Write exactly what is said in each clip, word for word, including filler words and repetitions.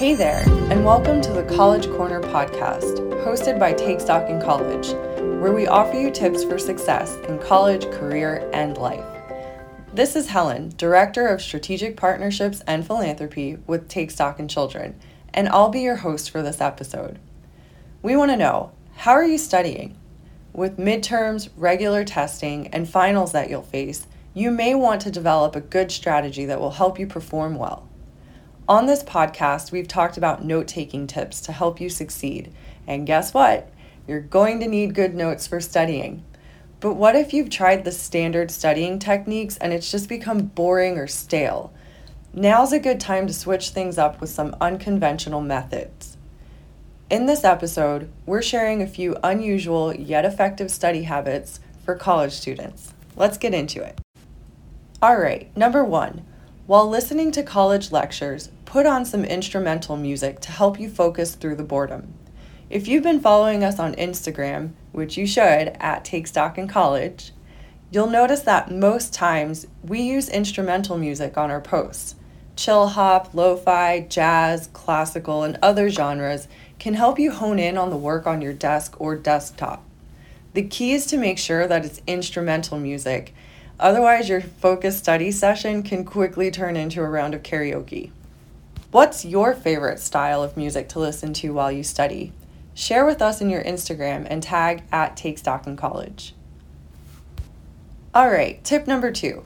Hey there, and welcome to the College Corner Podcast, hosted by Take Stock in College, where we offer you tips for success in college, career, and life. This is Helen, Director of Strategic Partnerships and Philanthropy with Take Stock in Children, and I'll be your host for this episode. We want to know, how are you studying? With midterms, regular testing, and finals that you'll face, you may want to develop a good strategy that will help you perform well. On this podcast, we've talked about note-taking tips to help you succeed. And guess what? You're going to need good notes for studying. But what if you've tried the standard studying techniques and it's just become boring or stale? Now's a good time to switch things up with some unconventional methods. In this episode, we're sharing a few unusual yet effective study habits for college students. Let's get into it. All right, number one, while listening to college lectures, put on some instrumental music to help you focus through the boredom. If you've been following us on Instagram, which you should, at Take Stock in College, you'll notice that most times we use instrumental music on our posts. Chill hop, lo-fi, jazz, classical, and other genres can help you hone in on the work on your desk or desktop. The key is to make sure that it's instrumental music. Otherwise, your focused study session can quickly turn into a round of karaoke. What's your favorite style of music to listen to while you study? Share with us in your Instagram and tag at Take Stock in College. All right, tip number two.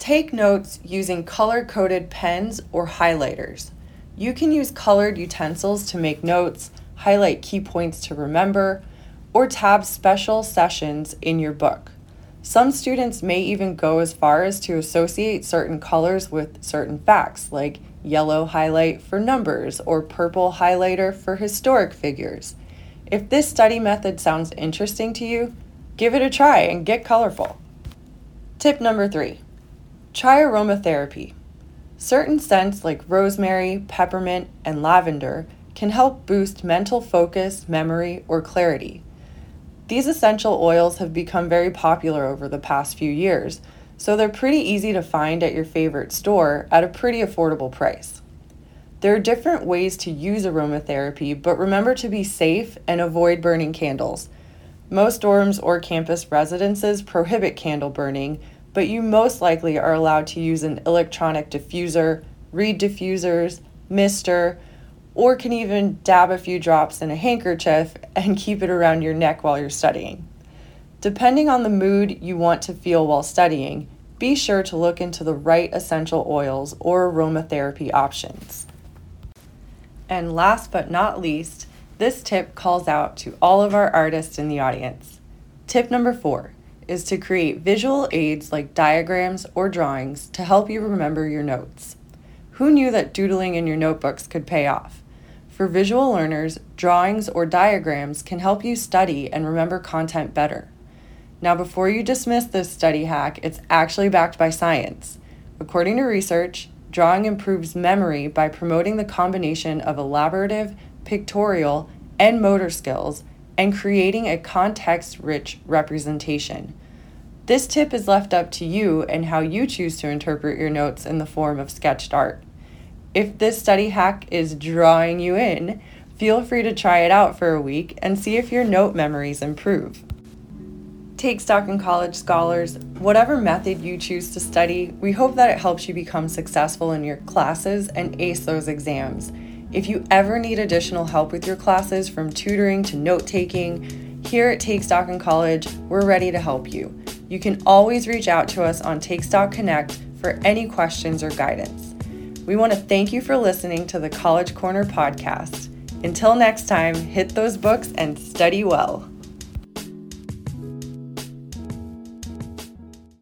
Take notes using color-coded pens or highlighters. You can use colored utensils to make notes, highlight key points to remember, or tab special sessions in your book. Some students may even go as far as to associate certain colors with certain facts, like yellow highlight for numbers or purple highlighter for historic figures. If this study method sounds interesting to you, give it a try and get colorful. Tip number three, try aromatherapy. Certain scents like rosemary, peppermint, and lavender can help boost mental focus, memory, or clarity. These essential oils have become very popular over the past few years, so they're pretty easy to find at your favorite store at a pretty affordable price. There are different ways to use aromatherapy, but remember to be safe and avoid burning candles. Most dorms or campus residences prohibit candle burning, but you most likely are allowed to use an electronic diffuser, reed diffusers, mister, or can even dab a few drops in a handkerchief and keep it around your neck while you're studying. Depending on the mood you want to feel while studying, be sure to look into the right essential oils or aromatherapy options. And last but not least, this tip calls out to all of our artists in the audience. Tip number four is to create visual aids like diagrams or drawings to help you remember your notes. Who knew that doodling in your notebooks could pay off? For visual learners, drawings or diagrams can help you study and remember content better. Now, before you dismiss this study hack, it's actually backed by science. According to research, drawing improves memory by promoting the combination of elaborative, pictorial, and motor skills and creating a context-rich representation. This tip is left up to you and how you choose to interpret your notes in the form of sketched art. If this study hack is drawing you in, feel free to try it out for a week and see if your note memories improve. Take Stock in College scholars, whatever method you choose to study, we hope that it helps you become successful in your classes and ace those exams. If you ever need additional help with your classes, from tutoring to note-taking, here at Take Stock in College, we're ready to help you. You can always reach out to us on Take Stock Connect for any questions or guidance. We want to thank you for listening to the College Corner Podcast. Until next time, hit those books and study well.